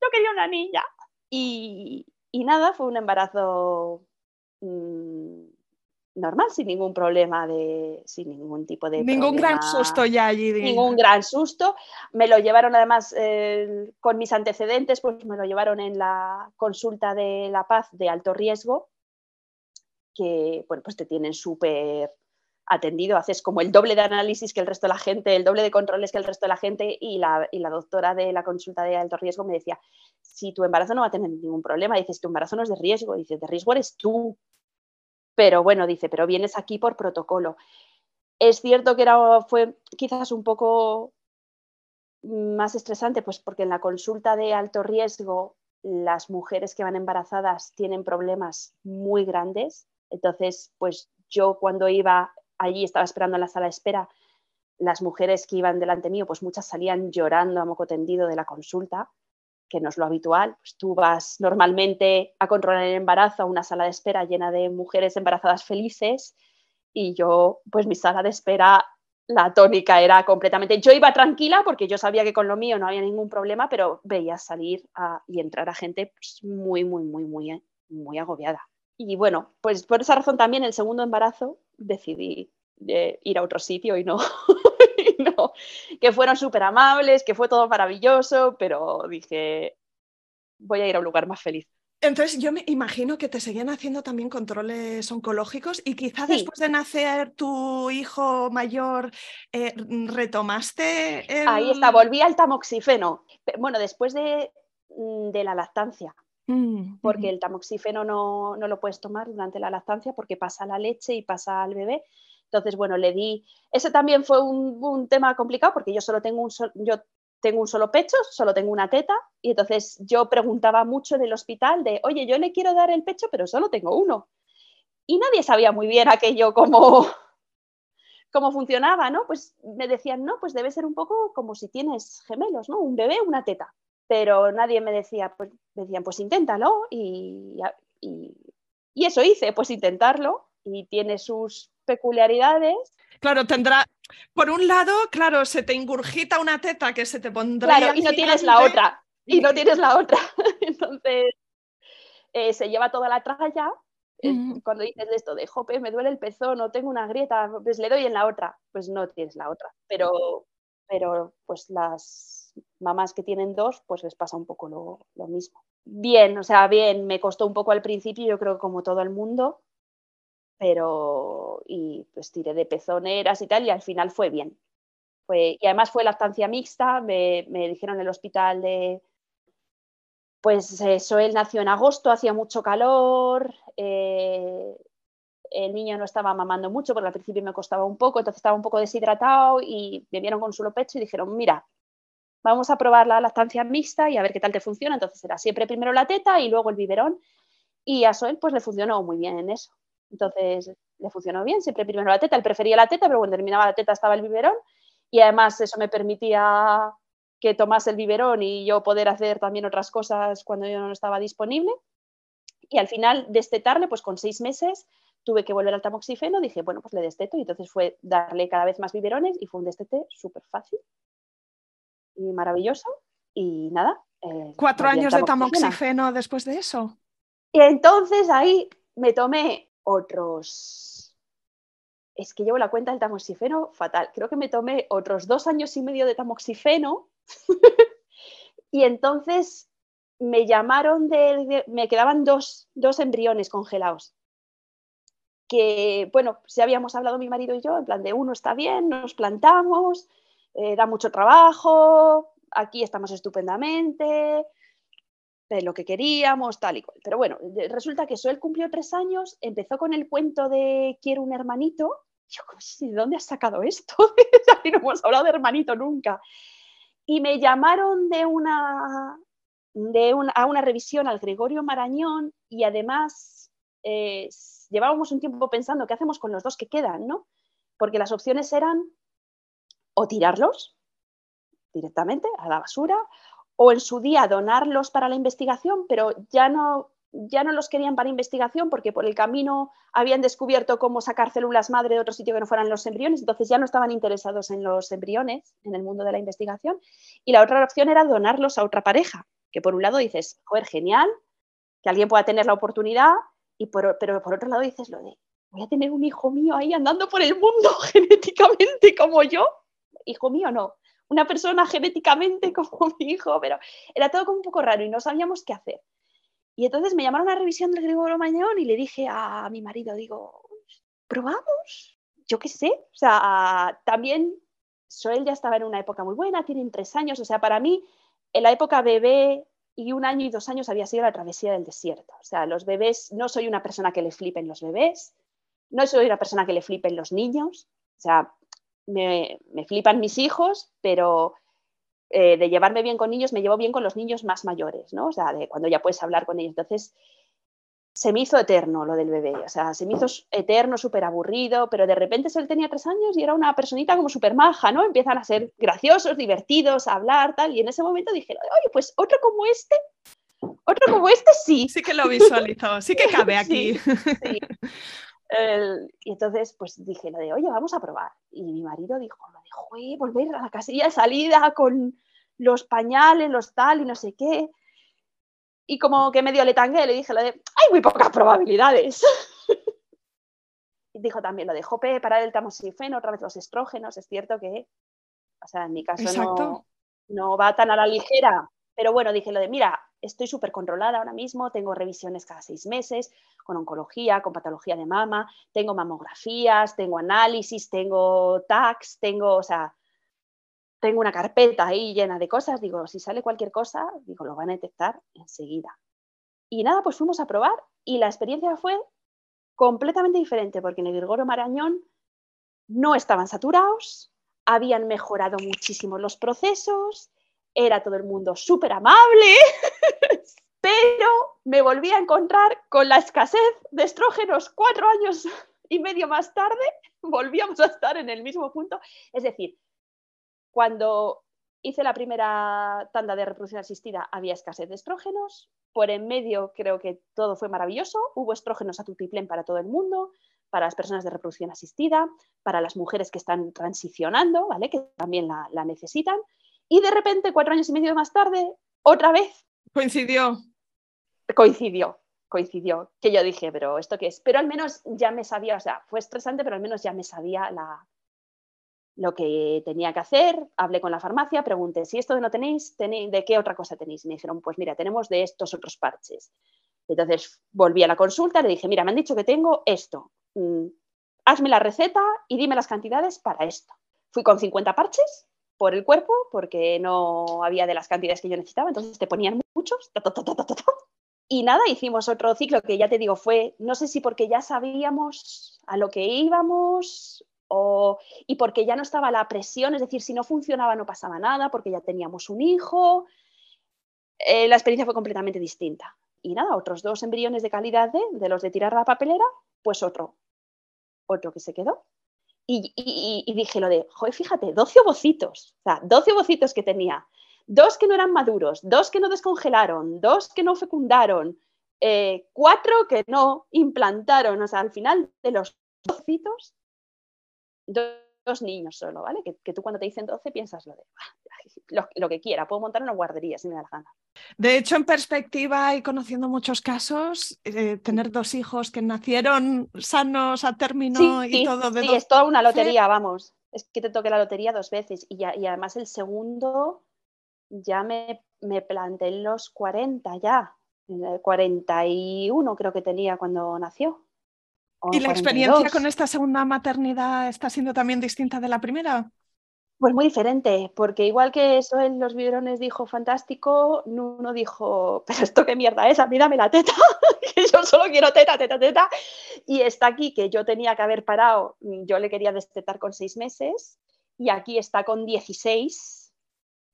Yo quería una niña. Y, y nada, fue un embarazo mmm, normal, sin ningún problema, de, sin ningún tipo de Ningún problema, gran susto ya allí. De... Ningún gran susto. Me lo llevaron además eh, con mis antecedentes, pues me lo llevaron en la consulta de La Paz de alto riesgo, que bueno, pues te tienen súper atendido, haces como el doble de análisis que el resto de la gente, el doble de controles que el resto de la gente y la, y la doctora de la consulta de alto riesgo me decía, si tu embarazo no va a tener ningún problema, dices, tu embarazo no es de riesgo, dices, de riesgo eres tú, pero bueno, dice, pero vienes aquí por protocolo. Es cierto que era, fue quizás un poco más estresante, pues porque en la consulta de alto riesgo las mujeres que van embarazadas tienen problemas muy grandes, entonces pues yo cuando iba allí estaba esperando en la sala de espera, las mujeres que iban delante mío, pues muchas salían llorando a moco tendido de la consulta, que no es lo habitual, pues tú vas normalmente a controlar el embarazo a una sala de espera llena de mujeres embarazadas felices y yo, pues mi sala de espera, la tónica era completamente, yo iba tranquila porque yo sabía que con lo mío no había ningún problema, pero veía salir a, y entrar a gente pues, muy, muy, muy, muy, muy agobiada. Y bueno, pues por esa razón también el segundo embarazo decidí eh, ir a otro sitio y no, y no. Que fueron súper amables, que fue todo maravilloso, pero dije, voy a ir a un lugar más feliz. Entonces yo me imagino que te seguían haciendo también controles oncológicos y quizá sí. Después de nacer tu hijo mayor eh, retomaste... El... Ahí está, volví al tamoxifeno. Bueno, después de, de la lactancia. Porque el tamoxifeno no, no lo puedes tomar durante la lactancia porque pasa la leche y pasa al bebé. Entonces, bueno, le di... Ese también fue un, un tema complicado porque yo solo tengo un, sol... yo tengo un solo pecho, solo tengo una teta y entonces yo preguntaba mucho en el hospital de, oye, yo le quiero dar el pecho pero solo tengo uno. Y nadie sabía muy bien aquello cómo, cómo funcionaba, ¿no? Pues me decían, no, pues debe ser un poco como si tienes gemelos, ¿no? Un bebé, una teta. Pero nadie me decía, pues me decían, pues inténtalo y, y, y eso hice, pues intentarlo y tiene sus peculiaridades. Claro, tendrá, por un lado, claro, se te ingurgita una teta que se te pondrá... Claro, y no tienes la otra, y no tienes la otra. Entonces, eh, se lleva toda la tralla, Mm. Cuando dices esto de, jope, me duele el pezón o tengo una grieta, pues le doy en la otra. Pues no tienes la otra. Pero, pero pues las mamás que tienen dos, pues les pasa un poco lo, lo mismo. Bien, o sea, bien, me costó un poco al principio, yo creo que como todo el mundo, pero y pues tiré de pezoneras y tal, y al final fue bien. Fue, y además fue lactancia mixta, me, me dijeron en el hospital de... Pues eh, Xoel nació en agosto, hacía mucho calor, eh, el niño no estaba mamando mucho porque al principio me costaba un poco, entonces estaba un poco deshidratado y me vieron con suelo pecho y dijeron, mira, vamos a probar la lactancia mixta y a ver qué tal te funciona. Entonces era siempre primero la teta y luego el biberón, y a Xoel pues le funcionó muy bien en eso. Entonces le funcionó bien, siempre primero la teta, él prefería la teta, pero cuando terminaba la teta estaba el biberón, y además eso me permitía... que tomase el biberón y yo poder hacer también otras cosas cuando yo no estaba disponible. Y al final destetarle, pues con seis meses tuve que volver al tamoxifeno, dije, bueno, pues le desteto, y entonces fue darle cada vez más biberones y fue un destete súper fácil y maravilloso, y nada. Eh, ¿Cuatro años de tamoxifeno después de eso? Y entonces ahí me tomé otros... Es que llevo la cuenta del tamoxifeno fatal. Creo que me tomé otros dos años y medio de tamoxifeno. Y entonces me llamaron de, de me quedaban dos, dos embriones congelados que, bueno, si habíamos hablado mi marido y yo, en plan de uno está bien, nos plantamos, eh, da mucho trabajo, aquí estamos estupendamente, de lo que queríamos, tal y cual. Pero bueno, resulta que Xoel cumplió tres años, empezó con el cuento de quiero un hermanito. Yo, ¿de dónde has sacado esto? Aquí no hemos hablado de hermanito nunca. Y me llamaron de una, de una, a una revisión al Gregorio Marañón, y además eh, llevábamos un tiempo pensando qué hacemos con los dos que quedan, ¿no? Porque las opciones eran o tirarlos directamente a la basura, o en su día donarlos para la investigación, pero ya no, ya no los querían para investigación porque por el camino habían descubierto cómo sacar células madre de otro sitio que no fueran los embriones, entonces ya no estaban interesados en los embriones, en el mundo de la investigación. Y la otra opción era donarlos a otra pareja, que por un lado dices, joder, genial, que alguien pueda tener la oportunidad, y por, pero por otro lado dices lo de, voy a tener un hijo mío ahí andando por el mundo genéticamente como yo, hijo mío no, una persona genéticamente como mi hijo, pero era todo como un poco raro y no sabíamos qué hacer. Y entonces me llamaron a la revisión del Gregorio Mañón y le dije a mi marido, digo, ¿probamos? Yo qué sé. O sea, también Xoel ya estaba en una época muy buena, tienen tres años. O sea, para mí, en la época bebé y un año y dos años había sido la travesía del desierto. O sea, los bebés, no soy una persona que le flipen los bebés, no soy una persona que le flipen los niños. O sea, me, me flipan mis hijos, pero... Eh, de llevarme bien con niños, me llevo bien con los niños más mayores, ¿no? O sea, de cuando ya puedes hablar con ellos. Entonces, se me hizo eterno lo del bebé, o sea, se me hizo eterno, súper aburrido, pero de repente Xoel tenía tres años y era una personita como súper maja, ¿no? Empiezan a ser graciosos, divertidos, a hablar, tal, y en ese momento dije, oye, pues otro como este, otro como este sí. Sí que lo visualizó, sí que cabe aquí. Sí, sí. El, y entonces pues dije lo de, oye, vamos a probar, y mi marido dijo, lo de, joder, volver a la casilla de salida con los pañales, los tal y no sé qué, y como que medio le tangué, le dije lo de, hay muy pocas probabilidades. Y dijo también lo de, jope, parar el tamoxifeno, otra vez los estrógenos, es cierto que, o sea, en mi caso no, no va tan a la ligera, pero bueno, dije lo de, mira, estoy súper controlada ahora mismo, tengo revisiones cada seis meses, con oncología, con patología de mama, tengo mamografías, tengo análisis, tengo tacs, tengo, o sea, tengo una carpeta ahí llena de cosas, digo, si sale cualquier cosa, digo, lo van a detectar enseguida. Y nada, pues fuimos a probar y la experiencia fue completamente diferente, porque en el Gregorio Marañón no estaban saturados, habían mejorado muchísimo los procesos, era todo el mundo súper amable, pero me volví a encontrar con la escasez de estrógenos cuatro años y medio más tarde, volvíamos a estar en el mismo punto. Es decir, cuando hice la primera tanda de reproducción asistida había escasez de estrógenos, por en medio creo que todo fue maravilloso, hubo estrógenos a tutiplén para todo el mundo, para las personas de reproducción asistida, para las mujeres que están transicionando, ¿vale? Que también la, la necesitan. Y de repente, cuatro años y medio más tarde, otra vez... Coincidió. Coincidió. coincidió, que yo dije, pero ¿esto qué es? Pero al menos ya me sabía, o sea, fue estresante, pero al menos ya me sabía la, lo que tenía que hacer. Hablé con la farmacia, pregunté, si esto no tenéis, tenéis, ¿de qué otra cosa tenéis? Y me dijeron, pues mira, tenemos de estos otros parches. Entonces volví a la consulta, le dije, mira, me han dicho que tengo esto, mm, hazme la receta y dime las cantidades para esto. Fui con cincuenta parches por el cuerpo, porque no había de las cantidades que yo necesitaba, entonces te ponían muchos, ta, ta, ta, ta, ta, ta. Y nada, hicimos otro ciclo que ya te digo fue, no sé si porque ya sabíamos a lo que íbamos o, y porque ya no estaba la presión, es decir, si no funcionaba no pasaba nada porque ya teníamos un hijo, eh, la experiencia fue completamente distinta. Y nada, otros dos embriones de calidad de, de los de tirar la papelera, pues otro, otro que se quedó. Y, y, y dije lo de, joder, fíjate, doce ovocitos, o sea, doce ovocitos que tenía. Dos que no eran maduros, dos que no descongelaron, dos que no fecundaron, eh, cuatro que no implantaron. O sea, al final de los docitos, dos, dos niños solo, ¿vale? Que, que tú cuando te dicen doce piensas lo de lo, lo que quiera, puedo montar una guardería si me da la gana. De hecho, en perspectiva y conociendo muchos casos, eh, tener dos hijos que nacieron sanos a término sí, y sí, todo de sí, es toda una lotería, vamos. Es que te toqué la lotería dos veces y, ya, y además el segundo... Ya me, me planté en los cuarenta ya, cuarenta y uno creo que tenía cuando nació. ¿Y la experiencia con esta segunda maternidad está siendo también distinta de la primera? Pues muy diferente, porque igual que Xoel los biberones dijo fantástico, Nuno dijo, pero esto qué mierda es, a mí dame la teta, que yo solo quiero teta, teta, teta. Y está aquí, que yo tenía que haber parado, yo le quería destetar con seis meses y aquí está con dieciséis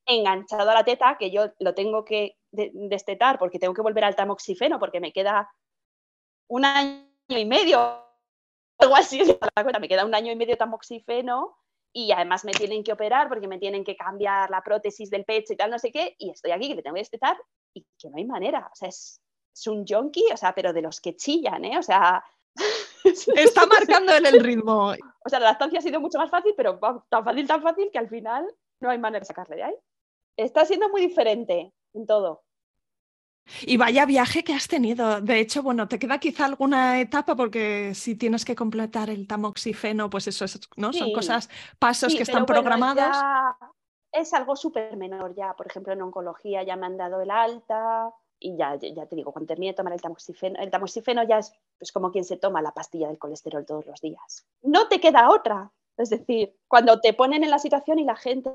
enganchado a la teta, que yo lo tengo que destetar porque tengo que volver al tamoxifeno porque me queda un año y medio, algo así, me queda un año y medio tamoxifeno y además me tienen que operar porque me tienen que cambiar la prótesis del pecho y tal, no sé qué, y estoy aquí que le tengo que destetar y que no hay manera, o sea, es, es un yonki, o sea, pero de los que chillan, ¿eh? O sea... Está marcando el ritmo. O sea, la lactancia ha sido mucho más fácil, pero tan fácil, tan fácil que al final no hay manera de sacarle de ahí. Está siendo muy diferente en todo. Y vaya viaje que has tenido. De hecho, bueno, te queda quizá alguna etapa porque si tienes que completar el tamoxifeno, pues eso es, ¿no? Sí. Son cosas, pasos sí, que están bueno, programados. Es algo súper menor ya. Por ejemplo, en oncología ya me han dado el alta y ya, ya te digo, cuando termine de tomar el tamoxifeno, el tamoxifeno ya es pues, como quien se toma la pastilla del colesterol todos los días. No te queda otra. Es decir, cuando te ponen en la situación y la gente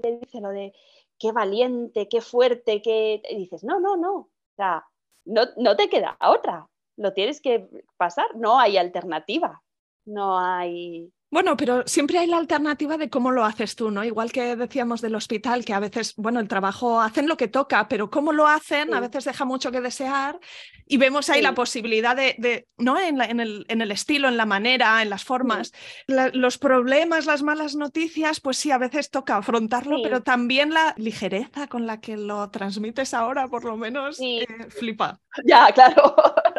te dice lo de qué valiente, qué fuerte, qué... Y dices, no, no, no, o sea, no, no te queda otra, lo tienes que pasar, no hay alternativa, no hay... Bueno, pero siempre hay la alternativa de cómo lo haces tú, ¿no? Igual que decíamos del hospital, que a veces, bueno, el trabajo hacen lo que toca, pero cómo lo hacen sí. A veces deja mucho que desear y vemos ahí sí. La posibilidad de, de ¿no? En, la, en, el, en el estilo, en la manera, en las formas. Sí. La, los problemas, las malas noticias, pues sí, a veces toca afrontarlo, sí. Pero también la ligereza con la que lo transmites ahora, por lo menos, sí. eh, flipa. Ya, claro,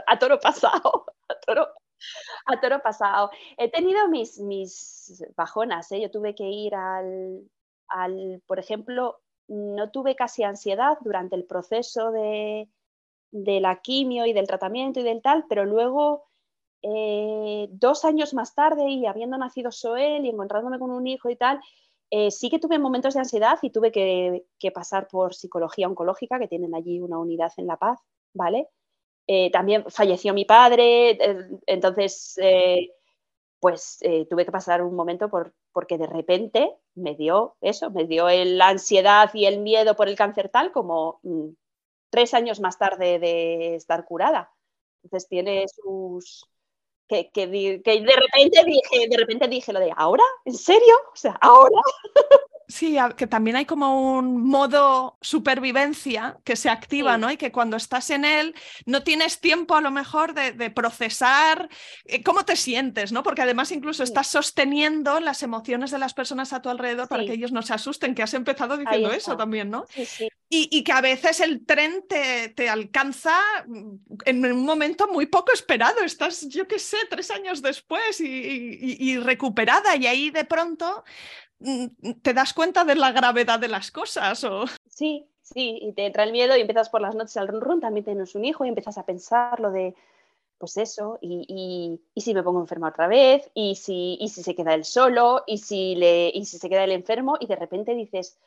a toro pasado, a toro A toro pasado. He tenido mis, mis bajonas, ¿eh? Yo tuve que ir al, al, por ejemplo, no tuve casi ansiedad durante el proceso de, de la quimio y del tratamiento y del tal, pero luego eh, dos años más tarde y habiendo nacido Xoel y encontrándome con un hijo y tal, eh, sí que tuve momentos de ansiedad y tuve que, que pasar por psicología oncológica, que tienen allí una unidad en La Paz, ¿vale? Eh, también falleció mi padre, eh, entonces eh, pues eh, tuve que pasar un momento por, porque de repente me dio eso, me dio la ansiedad y el miedo por el cáncer tal como mm, tres años más tarde de estar curada. Entonces tiene sus... que, que, que de repente dije, de repente dije lo de ¿ahora? ¿En serio? O sea, ¿ahora? Sí, que también hay como un modo supervivencia que se activa, sí. ¿No? Y que cuando estás en él no tienes tiempo a lo mejor de, de procesar cómo te sientes, ¿no? Porque además incluso sí. Estás sosteniendo las emociones de las personas a tu alrededor sí. Para que ellos no se asusten, que has empezado diciendo eso también, ¿no? Sí, sí. Y, y que a veces el tren te, te alcanza en un momento muy poco esperado, estás, yo qué sé, tres años después y, y, y recuperada y ahí de pronto... ¿Te das cuenta de la gravedad de las cosas? ¿O? Sí, Sí, y te entra el miedo y empiezas por las noches al run run, también tienes un hijo y empiezas a pensar lo de, pues eso, y, y, y si me pongo enferma otra vez, y si, y si se queda él solo, y si, le, y si se queda él enfermo, y de repente dices,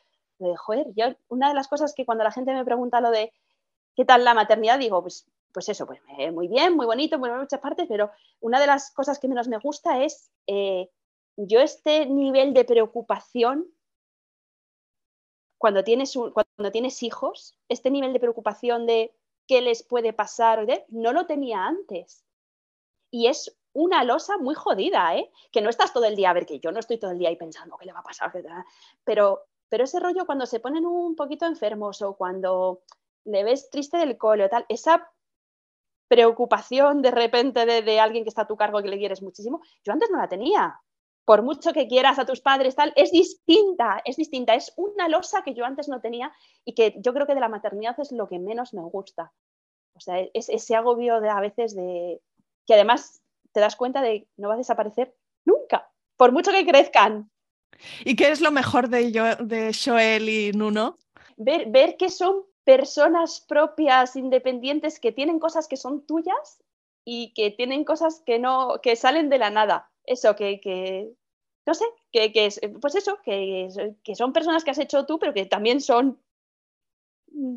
joder, yo, una de las cosas que cuando la gente me pregunta lo de, ¿qué tal la maternidad? Digo, pues, pues eso, pues muy bien, muy bonito, muy bien, muchas partes, pero una de las cosas que menos me gusta es, eh, yo este nivel de preocupación, cuando tienes, un, cuando tienes hijos, este nivel de preocupación de qué les puede pasar, no lo tenía antes. Y es una losa muy jodida, ¿eh? Que no estás todo el día, a ver, que yo no estoy todo el día ahí pensando qué le va a pasar, pero, pero ese rollo cuando se ponen un poquito enfermos o cuando le ves triste del cole o tal, esa preocupación de repente de, de alguien que está a tu cargo y que le quieres muchísimo, yo antes no la tenía. Por mucho que quieras a tus padres, tal, es distinta, es distinta, es una losa que yo antes no tenía y que yo creo que de la maternidad es lo que menos me gusta. O sea, es ese agobio de, a veces de que además te das cuenta de no va a desaparecer nunca, por mucho que crezcan. ¿Y qué es lo mejor de, yo, de Xoel y Nuno? Ver, ver que son personas propias, independientes, que tienen cosas que son tuyas y que tienen cosas que, no, que salen de la nada. Eso, que, que no sé, que, que pues eso, que, que son personas que has hecho tú, pero que también son,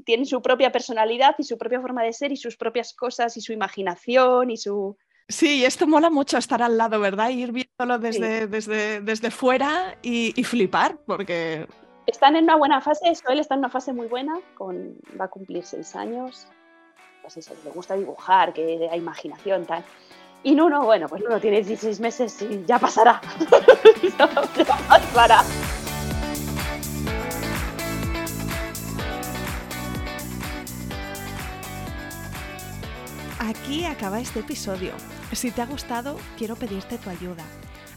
tienen su propia personalidad y su propia forma de ser y sus propias cosas y su imaginación y su... Sí, esto mola mucho estar al lado, ¿verdad? Ir viéndolo desde, sí. desde, desde fuera y, y flipar, porque... Están en una buena fase, Xoel está en una fase muy buena, con, va a cumplir seis años, pues eso, le gusta dibujar, que hay imaginación, tal... Y Nuno, bueno, pues Nuno tiene dieciséis meses y ya pasará. ya pasará. Aquí acaba este episodio. Si te ha gustado, quiero pedirte tu ayuda.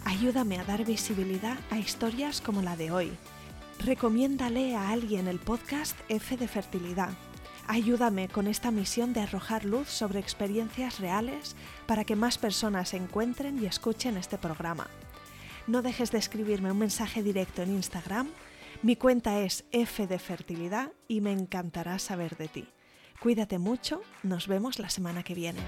Ayúdame a dar visibilidad a historias como la de hoy. Recomiéndale a alguien el podcast FeDe Fertilidad. Ayúdame con esta misión de arrojar luz sobre experiencias reales para que más personas encuentren y escuchen este programa. No dejes de escribirme un mensaje directo en Instagram. Mi cuenta es FeDe Fertilidad y me encantará saber de ti. Cuídate mucho, nos vemos la semana que viene.